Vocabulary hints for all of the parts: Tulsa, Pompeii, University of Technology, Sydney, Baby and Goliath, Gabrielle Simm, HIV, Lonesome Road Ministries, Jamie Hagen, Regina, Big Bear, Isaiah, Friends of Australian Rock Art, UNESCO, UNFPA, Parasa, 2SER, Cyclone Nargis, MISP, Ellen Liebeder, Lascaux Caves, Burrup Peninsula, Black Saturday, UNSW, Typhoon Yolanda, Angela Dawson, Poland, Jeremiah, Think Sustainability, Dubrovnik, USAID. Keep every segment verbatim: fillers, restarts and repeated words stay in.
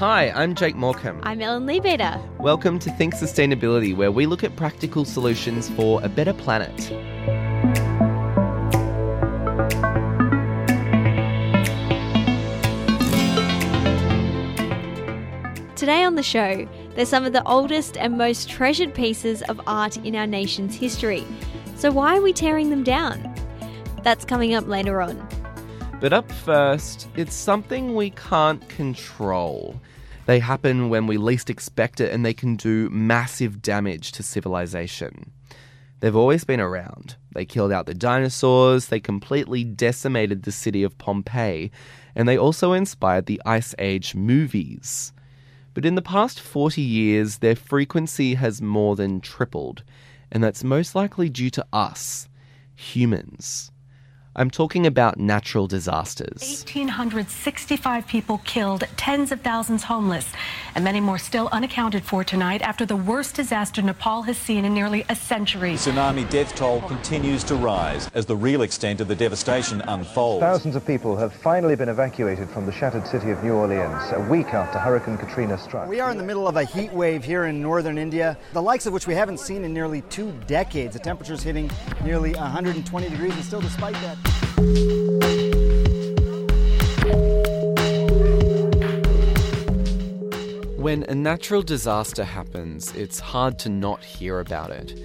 Hi, I'm Jake Morecambe. I'm Ellen Liebeder. Welcome to Think Sustainability, where we look at practical solutions for a better planet. Today on the show, they're some of the oldest and most treasured pieces of art in our nation's history. So why are we tearing them down? That's coming up later on. But up first, it's something we can't control. They happen when we least expect it, and they can do massive damage to civilization. They've always been around. They killed out the dinosaurs, they completely decimated the city of Pompeii, and they also inspired the Ice Age movies. But in the past forty years, their frequency has more than tripled, and that's most likely due to us, humans. I'm talking about natural disasters. one thousand eight hundred sixty-five people killed, tens of thousands homeless, and many more still unaccounted for tonight after the worst disaster Nepal has seen in nearly a century. Tsunami death toll continues to rise as the real extent of the devastation unfolds. Thousands of people have finally been evacuated from the shattered city of New Orleans a week after Hurricane Katrina struck. We are in the middle of a heat wave here in northern India, the likes of which we haven't seen in nearly two decades. The temperatures hitting nearly one hundred twenty degrees, and still despite that. When a natural disaster happens, it's hard to not hear about it.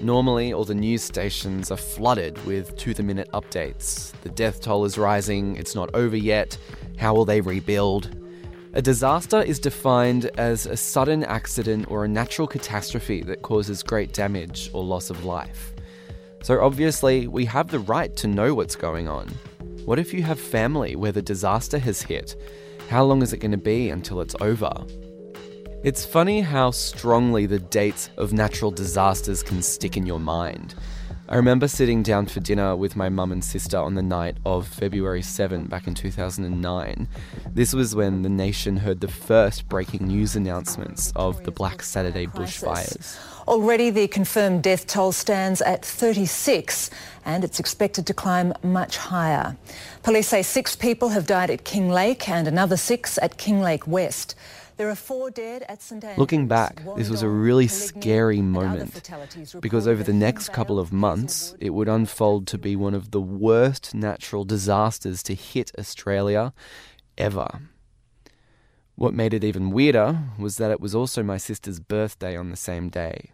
Normally, all the news stations are flooded with to-the-minute updates. The death toll is rising, it's not over yet, how will they rebuild? A disaster is defined as a sudden accident or a natural catastrophe that causes great damage or loss of life. So obviously, we have the right to know what's going on. What if you have family where the disaster has hit? How long is it going to be until it's over? It's funny how strongly the dates of natural disasters can stick in your mind. I remember sitting down for dinner with my mum and sister on the night of February seventh back in two thousand nine. This was when the nation heard the first breaking news announcements of the Black Saturday bushfires. Already the confirmed death toll stands at thirty-six and it's expected to climb much higher. Police say six people have died at King Lake and another six at King Lake West. There are four dead at Saint Andrews. Looking back, this was a really scary moment because over the next couple of months, it would unfold to be one of the worst natural disasters to hit Australia ever. What made it even weirder was that it was also my sister's birthday on the same day.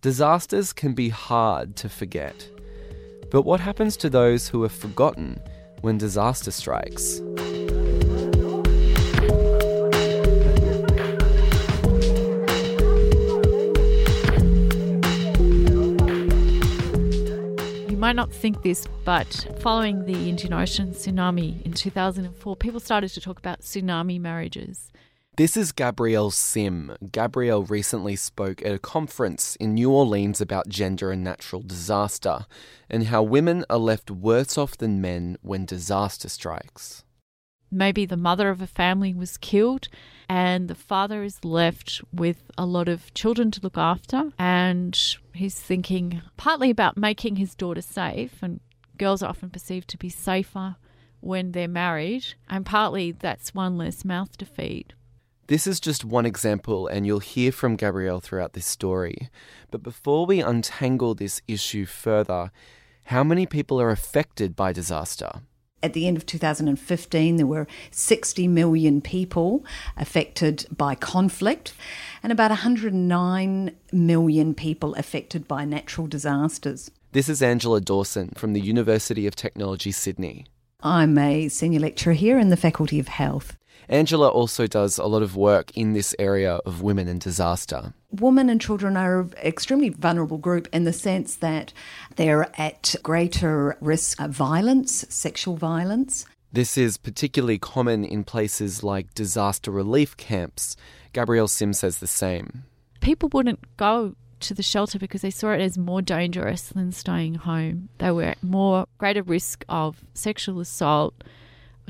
Disasters can be hard to forget. But what happens to those who are forgotten when disaster strikes? You might not think this, but following the Indian Ocean tsunami in two thousand four, people started to talk about tsunami marriages. This is Gabrielle Simm. Gabrielle recently spoke at a conference in New Orleans about gender and natural disaster and how women are left worse off than men when disaster strikes. Maybe the mother of a family was killed and the father is left with a lot of children to look after, and he's thinking partly about making his daughter safe, and girls are often perceived to be safer when they're married, and partly that's one less mouth to feed. This is just one example, and you'll hear from Gabrielle throughout this story. But before we untangle this issue further, how many people are affected by disaster? At the end of two thousand fifteen, there were sixty million people affected by conflict and about one hundred nine million people affected by natural disasters. This is Angela Dawson from the University of Technology, Sydney. I'm a senior lecturer here in the Faculty of Health. Angela also does a lot of work in this area of women and disaster. Women and children are an extremely vulnerable group in the sense that they're at greater risk of violence, sexual violence. This is particularly common in places like disaster relief camps. Gabrielle Simm says the same. People wouldn't go to the shelter because they saw it as more dangerous than staying home. They were at more greater risk of sexual assault,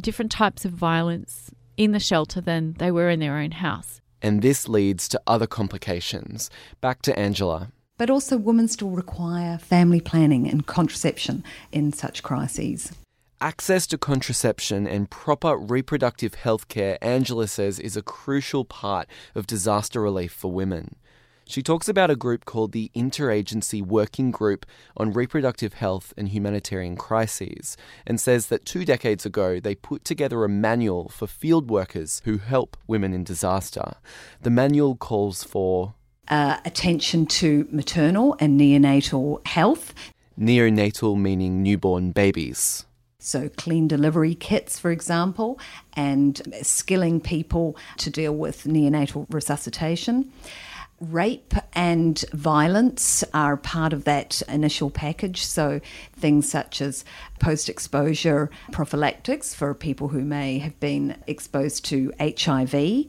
different types of violence in the shelter than they were in their own house. And this leads to other complications. Back to Angela. But also women still require family planning and contraception in such crises. Access to contraception and proper reproductive health care, Angela says, is a crucial part of disaster relief for women. She talks about a group called the Interagency Working Group on Reproductive Health and Humanitarian Crises, and says that two decades ago they put together a manual for field workers who help women in disaster. The manual calls for uh, attention to maternal and neonatal health. Neonatal meaning newborn babies. So clean delivery kits, for example, and skilling people to deal with neonatal resuscitation. Rape and violence are part of that initial package, so things such as post-exposure prophylactics for people who may have been exposed to H I V,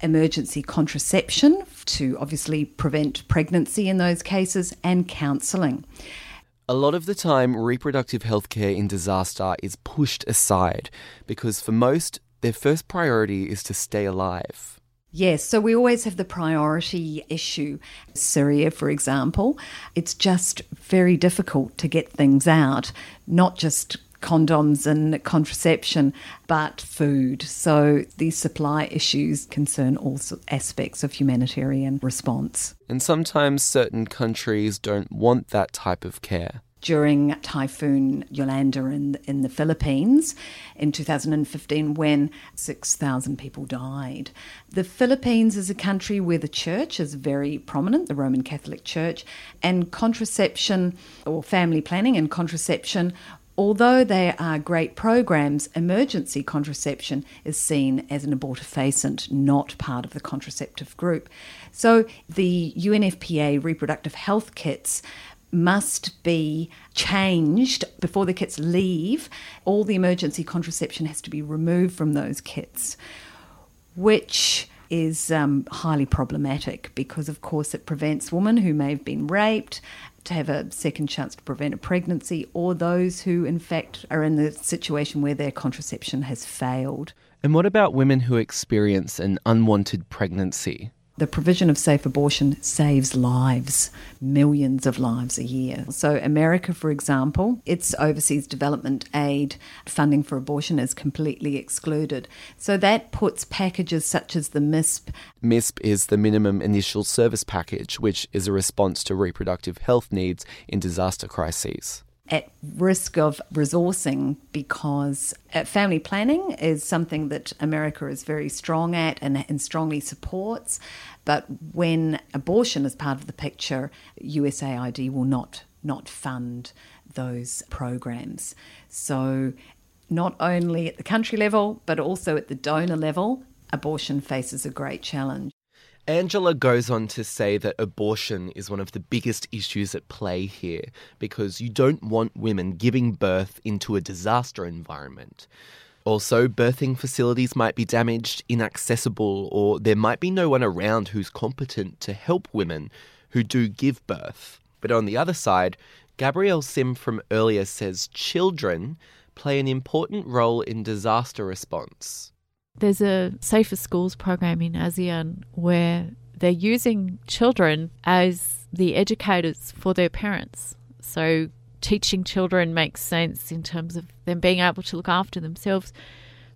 emergency contraception to obviously prevent pregnancy in those cases, and counselling. A lot of the time, reproductive health care in disaster is pushed aside because for most, their first priority is to stay alive. Yes, so we always have the priority issue. Syria, for example, it's just very difficult to get things out, not just condoms and contraception, but food. So these supply issues concern all aspects of humanitarian response. And sometimes certain countries don't want that type of care. During Typhoon Yolanda in, in the Philippines in two thousand fifteen, when six thousand people died. The Philippines is a country where the church is very prominent, the Roman Catholic Church, and contraception or family planning and contraception, although they are great programs, emergency contraception is seen as an abortifacient, not part of the contraceptive group. So the U N F P A reproductive health kits must be changed before the kits leave. All the emergency contraception has to be removed from those kits, which is um, highly problematic because, of course, it prevents women who may have been raped to have a second chance to prevent a pregnancy, or those who, in fact, are in the situation where their contraception has failed. And what about women who experience an unwanted pregnancy? The provision of safe abortion saves lives, millions of lives a year. So America, for example, its overseas development aid funding for abortion is completely excluded. So that puts packages such as the M I S P. M I S P is the Minimum Initial Service Package, which is a response to reproductive health needs in disaster crises, at risk of resourcing, because family planning is something that America is very strong at and, and strongly supports. But when abortion is part of the picture, U S A I D will not, not fund those programs. So not only at the country level, but also at the donor level, abortion faces a great challenge. Angela goes on to say that abortion is one of the biggest issues at play here because you don't want women giving birth into a disaster environment. Also, birthing facilities might be damaged, inaccessible, or there might be no one around who's competent to help women who do give birth. But on the other side, Gabrielle Simm from earlier says children play an important role in disaster response. There's a Safer Schools program in ASEAN where they're using children as the educators for their parents. So teaching children makes sense in terms of them being able to look after themselves.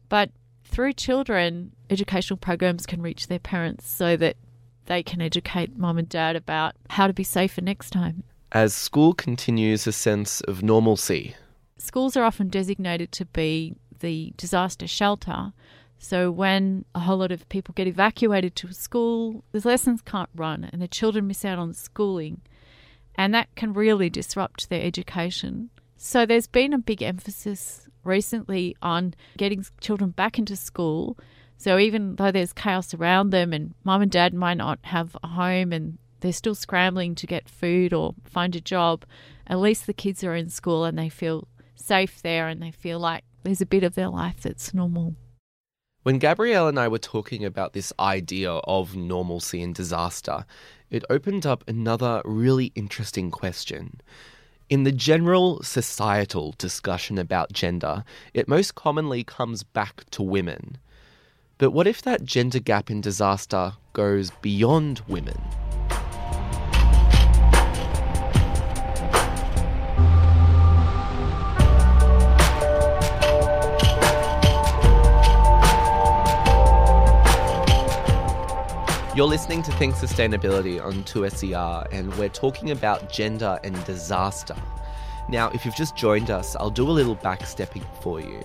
But through children, educational programs can reach their parents so that they can educate mum and dad about how to be safer next time. As school continues, a sense of normalcy. Schools are often designated to be the disaster shelter. So when a whole lot of people get evacuated to a school, the lessons can't run and the children miss out on schooling. And that can really disrupt their education. So there's been a big emphasis recently on getting children back into school. So even though there's chaos around them and mum and dad might not have a home and they're still scrambling to get food or find a job, at least the kids are in school and they feel safe there and they feel like there's a bit of their life that's normal. When Gabrielle and I were talking about this idea of normalcy in disaster, it opened up another really interesting question. In the general societal discussion about gender, it most commonly comes back to women. But what if that gender gap in disaster goes beyond women? You're listening to Think Sustainability on two S E R, and we're talking about gender and disaster. Now, if you've just joined us, I'll do a little backstepping for you.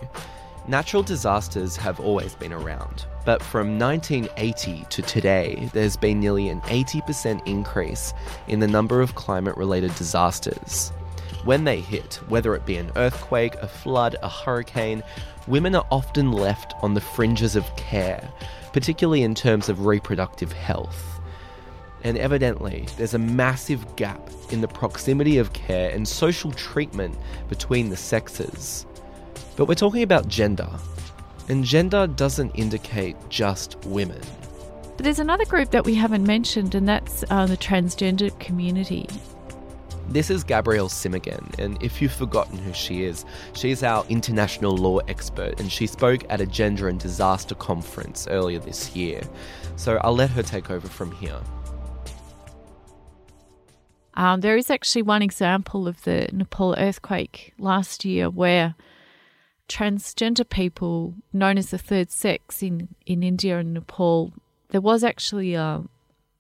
Natural disasters have always been around, but from nineteen eighty to today, there's been nearly an eighty percent increase in the number of climate-related disasters. When they hit, whether it be an earthquake, a flood, a hurricane, women are often left on the fringes of care, particularly in terms of reproductive health. And evidently, there's a massive gap in the proximity of care and social treatment between the sexes. But we're talking about gender, and gender doesn't indicate just women. But there's another group that we haven't mentioned, and that's uh, the transgender community. This is Gabrielle Simm again, and if you've forgotten who she is, she's our international law expert, and she spoke at a gender and disaster conference earlier this year. So I'll let her take over from here. Um, there is actually one example of the Nepal earthquake last year where transgender people, known as the third sex in, in India and Nepal, there was actually a,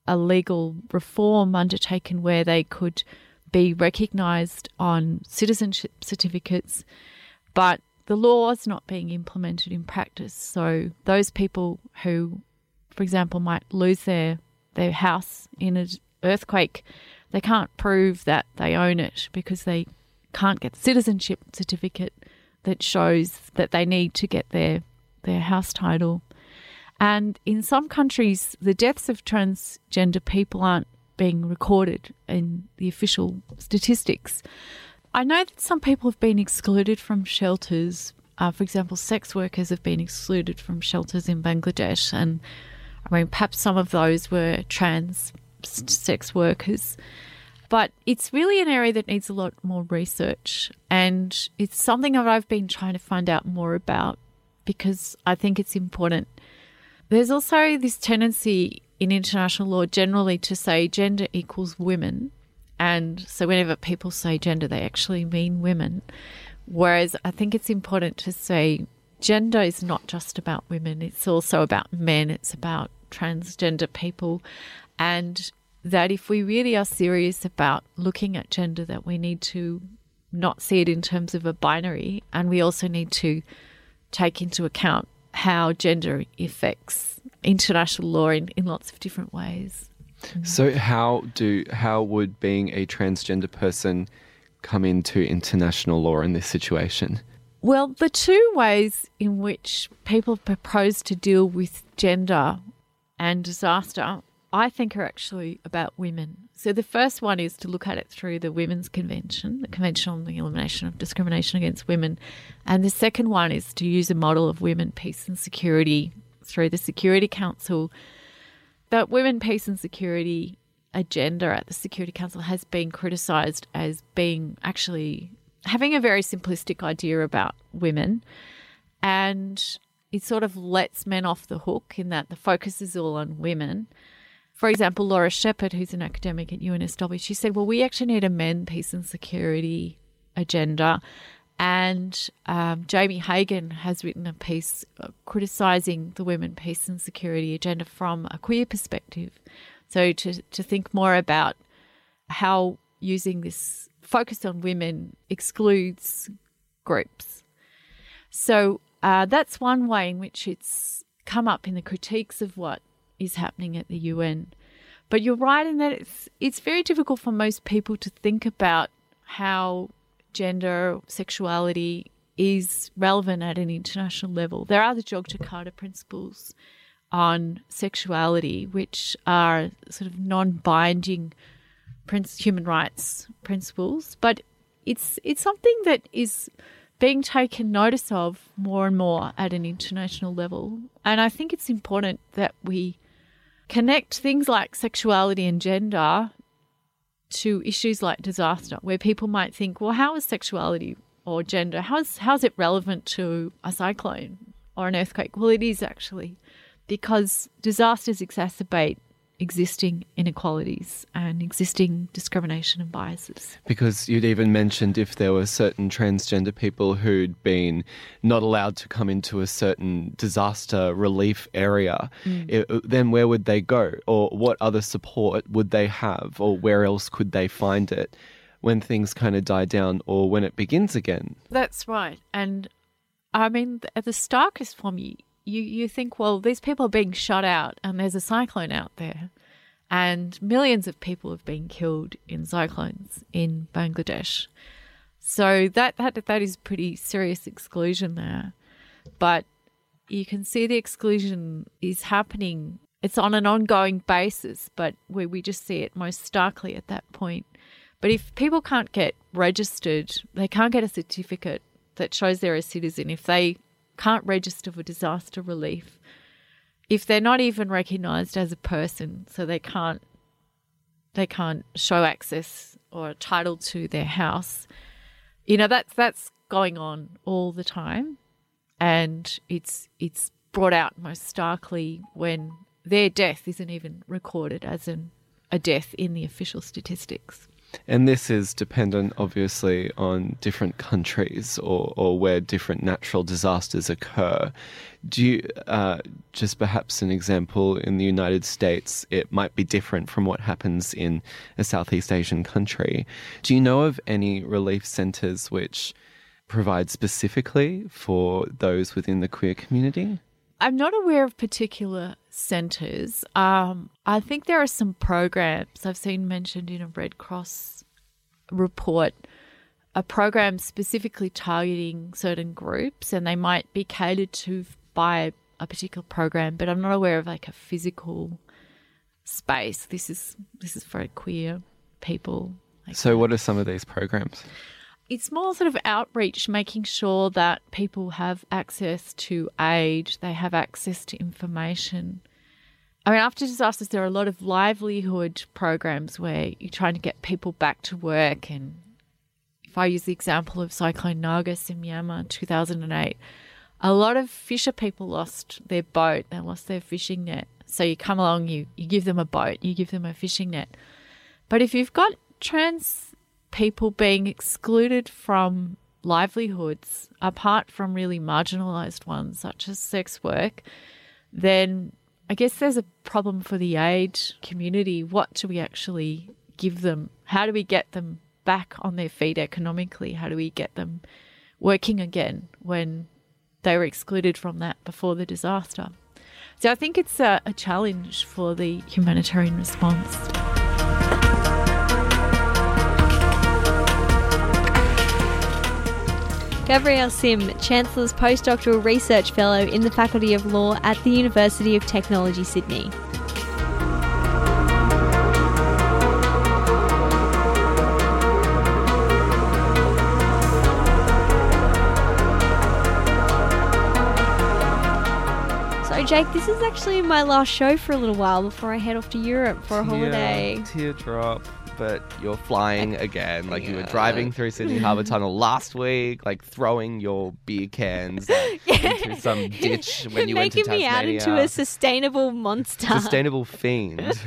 a legal reform undertaken where they could be recognised on citizenship certificates, but the law is not being implemented in practice. So those people who, for example, might lose their, their house in an earthquake, they can't prove that they own it because they can't get the citizenship certificate that shows that they need to get their, their house title. And in some countries, the deaths of transgender people aren't being recorded in the official statistics. I know that some people have been excluded from shelters. Uh, for example, sex workers have been excluded from shelters in Bangladesh. And I mean, perhaps some of those were trans sex workers. But it's really an area that needs a lot more research. And it's something that I've been trying to find out more about because I think it's important. There's also this tendency in international law generally to say gender equals women, and so whenever people say gender they actually mean women, whereas I think it's important to say gender is not just about women, it's also about men, it's about transgender people, and that if we really are serious about looking at gender, that we need to not see it in terms of a binary, and we also need to take into account how gender affects international law in, in lots of different ways. So how do how would being a transgender person come into international law in this situation? Well, the two ways in which people propose to deal with gender and disaster, I think, are actually about women. So the first one is to look at it through the Women's Convention, the Convention on the Elimination of Discrimination Against Women. And the second one is to use a model of women, peace and security through the Security Council. That women, peace and security agenda at the Security Council has been criticised as being actually having a very simplistic idea about women. And it sort of lets men off the hook in that the focus is all on women. For example, Laura Shepherd, who's an academic at U N S W, she said, well, we actually need a men, peace and security agenda. And um, Jamie Hagen has written a piece criticising the women, peace and security agenda from a queer perspective. So to, to think more about how using this focus on women excludes groups. So uh, that's one way in which it's come up in the critiques of what is happening at the U N. But you're right in that it's it's very difficult for most people to think about how gender, sexuality is relevant at an international level. There are the Yogyakarta Principles on sexuality, which are sort of non-binding human rights principles, but it's it's something that is being taken notice of more and more at an international level. And I think it's important that we connect things like sexuality and gender to issues like disaster, where people might think, well, how is sexuality or gender, how's how's it relevant to a cyclone or an earthquake? Well, it is actually, because disasters exacerbate existing inequalities and existing discrimination and biases. Because you'd even mentioned if there were certain transgender people who'd been not allowed to come into a certain disaster relief area, mm. it, then where would they go? Or what other support would they have? Or where else could they find it when things kind of die down or when it begins again? That's right. And I mean, at the starkest form, you, you, you think, well, these people are being shut out and there's a cyclone out there and millions of people have been killed in cyclones in Bangladesh. So that that that is pretty serious exclusion there. But you can see the exclusion is happening. It's on an ongoing basis, but we, we just see it most starkly at that point. But if people can't get registered, they can't get a certificate that shows they're a citizen, if they can't register for disaster relief, if they're not even recognised as a person, so they can't they can't show access or a title to their house, you know, that's that's going on all the time, and it's it's brought out most starkly when their death isn't even recorded as an, a death in the official statistics. And this is dependent, obviously, on different countries or, or where different natural disasters occur. Do you, uh, just perhaps an example, in the United States, it might be different from what happens in a Southeast Asian country. Do you know of any relief centres which provide specifically for those within the queer community? I'm not aware of particular centres. Um, I think there are some programs I've seen mentioned in a Red Cross report, a program specifically targeting certain groups, and they might be catered to by a particular program, but I'm not aware of like a physical space. This is this is for queer people. Like so that. What are some of these programs? It's more sort of outreach, making sure that people have access to aid, they have access to information. I mean, after disasters, there are a lot of livelihood programs where you're trying to get people back to work. And if I use the example of Cyclone Nargis in Myanmar in two thousand eight, a lot of fisher people lost their boat, they lost their fishing net. So you come along, you, you give them a boat, you give them a fishing net. But if you've got trans people being excluded from livelihoods, apart from really marginalised ones such as sex work, then I guess there's a problem for the aid community. What do we actually give them? How do we get them back on their feet economically? How do we get them working again when they were excluded from that before the disaster? So I think it's a, a challenge for the humanitarian response. Gabrielle Simm, Chancellor's Postdoctoral Research Fellow in the Faculty of Law at the University of Technology, Sydney. So, Jake, this is actually my last show for a little while before I head off to Europe for a holiday. Yeah, teardrop. But you're flying again. Like yeah. You were driving through Sydney Harbour Tunnel last week, like throwing your beer cans like, yeah. into some ditch when you went to Tasmania. Making me out into a sustainable monster. Sustainable fiend.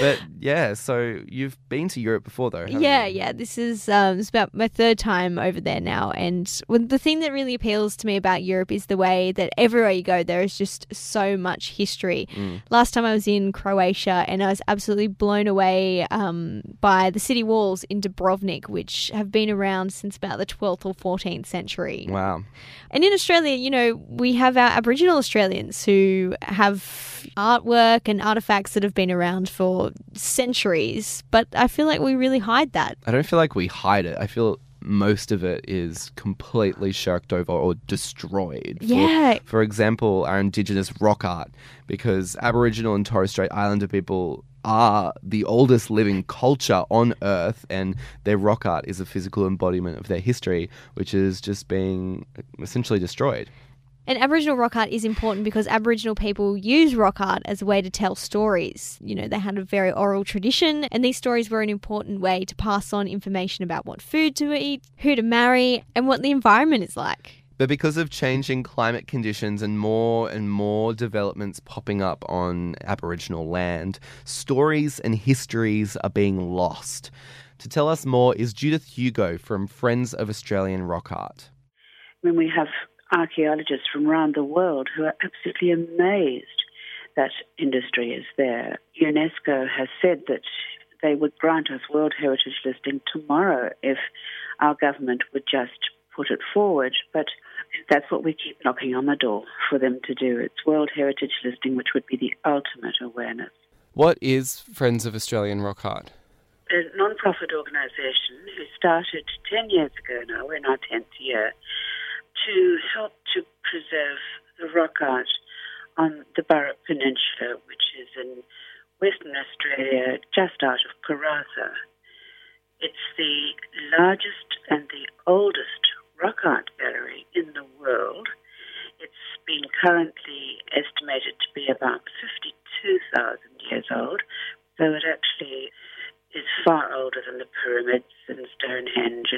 But yeah, so you've been to Europe before though, haven't yeah, you? yeah. This is um, it's about my third time over there now. And the thing that really appeals to me about Europe is the way that everywhere you go, there is just so much history. Mm. Last time I was in Croatia and I was absolutely blown away um, by the city walls in Dubrovnik, which have been around since about the twelfth or fourteenth century. Wow. And in Australia, you know, we have our Aboriginal Australians who have artwork and artefacts that have been around for centuries, but I feel like we really hide that. I don't feel like we hide it. I feel most of it is completely shirked over or destroyed. Yeah. For, for example, our Indigenous rock art, because Aboriginal and Torres Strait Islander people are the oldest living culture on Earth, and their rock art is a physical embodiment of their history, which is just being essentially destroyed. And Aboriginal rock art is important because Aboriginal people use rock art as a way to tell stories. You know, they had a very oral tradition, and these stories were an important way to pass on information about what food to eat, who to marry, and what the environment is like. But because of changing climate conditions and more and more developments popping up on Aboriginal land, stories and histories are being lost. To tell us more is Judith Hugo from Friends of Australian Rock Art. When we have archaeologists from around the world who are absolutely amazed that industry is there. UNESCO has said that they would grant us World Heritage listing tomorrow if our government would just put it forward, but that's what we keep knocking on the door for them to do. It's World Heritage listing, which would be the ultimate awareness. What is Friends of Australian Rock Art? A non-profit organisation who started ten years ago now, we're in our tenth year, to help to preserve the rock art on the Burrup Peninsula, which is in Western Australia, just out of Parasa. It's the largest and the oldest rock art gallery in the world. It's been currently estimated to be about fifty-two thousand years old, so it actually is far older than the pyramids and Stonehenge.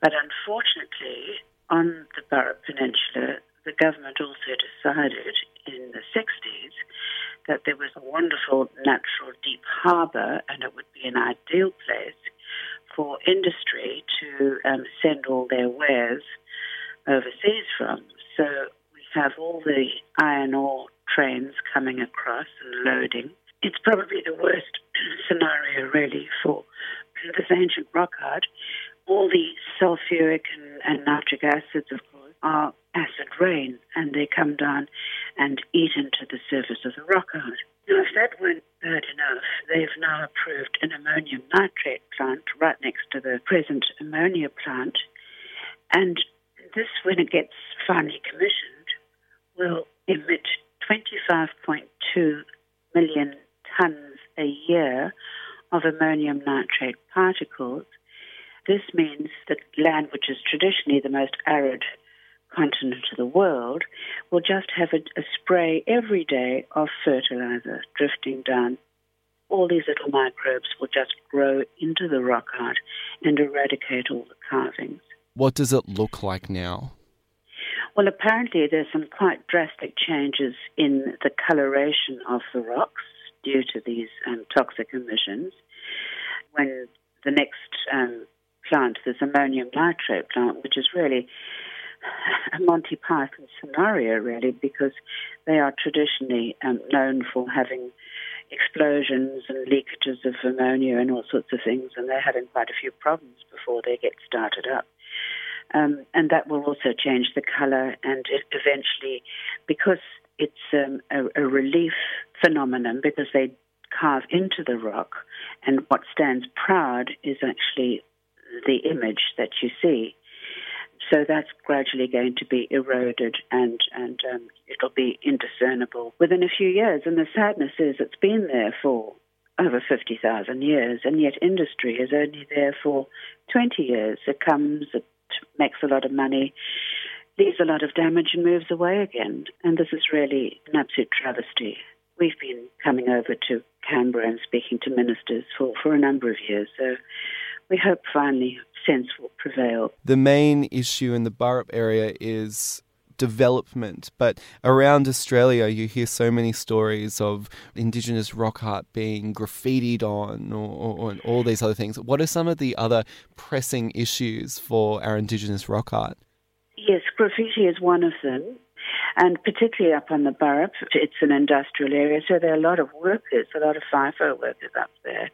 But unfortunately, on the Burrup Peninsula, the government also decided in the sixties that there was a wonderful natural deep harbour and it would be an ideal place for industry to um, send all their wares overseas from. So we have all the iron ore trains coming across and loading. It's probably the worst scenario really for this ancient rock art. All the sulfuric and, and nitric acids, of course, are acid rain, and they come down and eat into the surface of the rock art. Now, if that weren't bad enough, they've now approved an ammonium nitrate plant right next to the present ammonia plant. And this, when it gets finally commissioned, will emit twenty-five point two million tonnes a year of ammonium nitrate particles. This means that land, which is traditionally the most arid continent of the world, will just have a, a spray every day of fertilizer drifting down. All these little microbes will just grow into the rock art and eradicate all the carvings. What does it look like now? Well, apparently there's some quite drastic changes in the coloration of the rocks due to these um, toxic emissions. When the next um, plant, this ammonium nitrate plant, which is really a Monty Python scenario, really, because they are traditionally um, known for having explosions and leakages of ammonia and all sorts of things, and they're having quite a few problems before they get started up. Um, and that will also change the colour, and it eventually, because it's um, a, a relief phenomenon, because they carve into the rock, and what stands proud is actually the image that you see. So that's gradually going to be eroded and, and um, it'll be indiscernible within a few years. And the sadness is it's been there for over fifty thousand years, and yet industry is only there for twenty years. It comes, it makes a lot of money, leaves a lot of damage and moves away again. And this is really an absolute travesty. We've been coming over to Canberra and speaking to ministers for, for a number of years. So we hope finally sense will prevail. The main issue in the Burrup area is development, but around Australia you hear so many stories of Indigenous rock art being graffitied on or, or, or all these other things. What are some of the other pressing issues for our Indigenous rock art? Yes, graffiti is one of them. And particularly up on the Burrup, it's an industrial area, so there are a lot of workers, a lot of FIFO workers up there.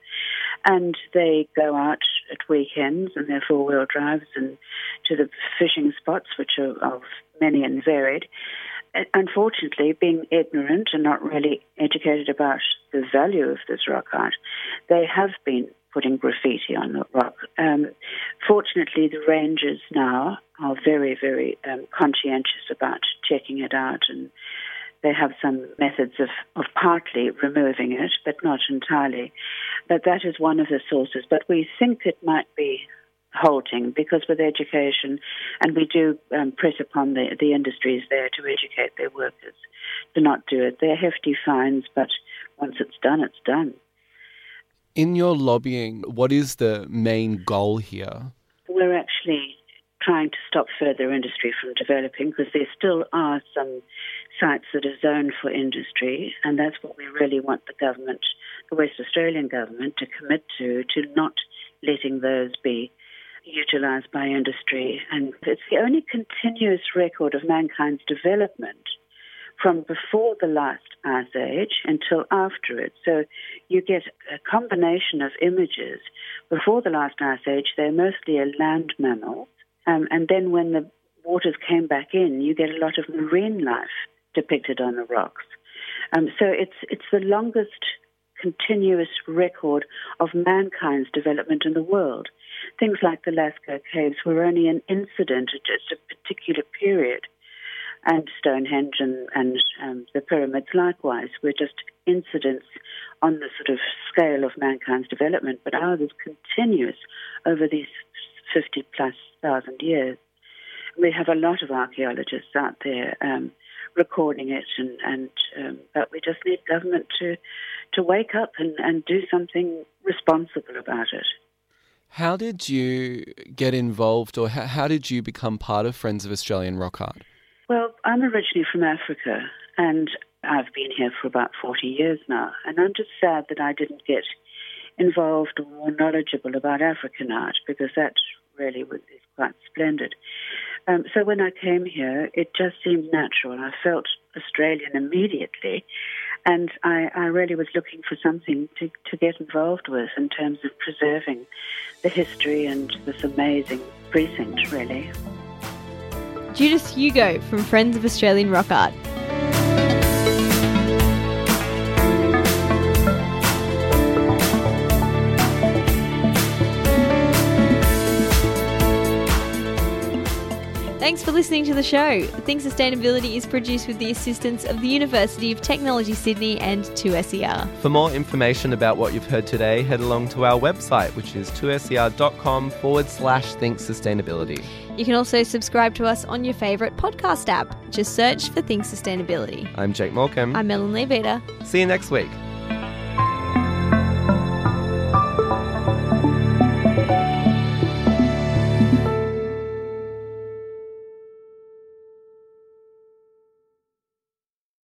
And they go out at weekends and their four-wheel drives and to the fishing spots, which are of many and varied. Unfortunately, being ignorant and not really educated about the value of this rock art, they have been putting graffiti on the rock. Um, fortunately, the rangers now are very, very um, conscientious about checking it out, and they have some methods of, of partly removing it, but not entirely. But that is one of the sources. But we think it might be halting, because with education, and we do um, press upon the, the industries there to educate their workers to not do it. They're hefty fines, but once it's done, it's done. In your lobbying, what is the main goal here? We're actually trying to stop further industry from developing, because there still are some sites that are zoned for industry, and that's what we really want the government, the West Australian government, to commit to, to not letting those be utilised by industry. And it's the only continuous record of mankind's development from before the last ice age until after it. So you get a combination of images. Before the last ice age, they're mostly a land mammal. Um, and then when the waters came back in, you get a lot of marine life depicted on the rocks. Um, so it's it's the longest continuous record of mankind's development in the world. Things like the Lascaux Caves were only an incident at just a particular period, and Stonehenge and, and um, the pyramids likewise were just incidents on the sort of scale of mankind's development, but ours is continuous over these fifty plus thousand years. We have a lot of archaeologists out there um, recording it, and, and um, but we just need government to to wake up and, and do something responsible about it. How did you get involved, or how, how did you become part of Friends of Australian Rock Art? Well, I'm originally from Africa, and I've been here for about forty years now, and I'm just sad that I didn't get involved or more knowledgeable about African art, because that really was, is quite splendid. Um, so when I came here, it just seemed natural. I felt Australian immediately, and I, I really was looking for something to, to get involved with in terms of preserving the history and this amazing precinct, really. Judith Hugo from Friends of Australian Rock Art. Thanks for listening to the show. Think Sustainability is produced with the assistance of the University of Technology Sydney and two S E R. For more information about what you've heard today, head along to our website, which is two S E R dot com forward slash Think Sustainability. You can also subscribe to us on your favourite podcast app. Just search for Think Sustainability. I'm Jake Morecambe. I'm Ellen Liebeder. See you next week.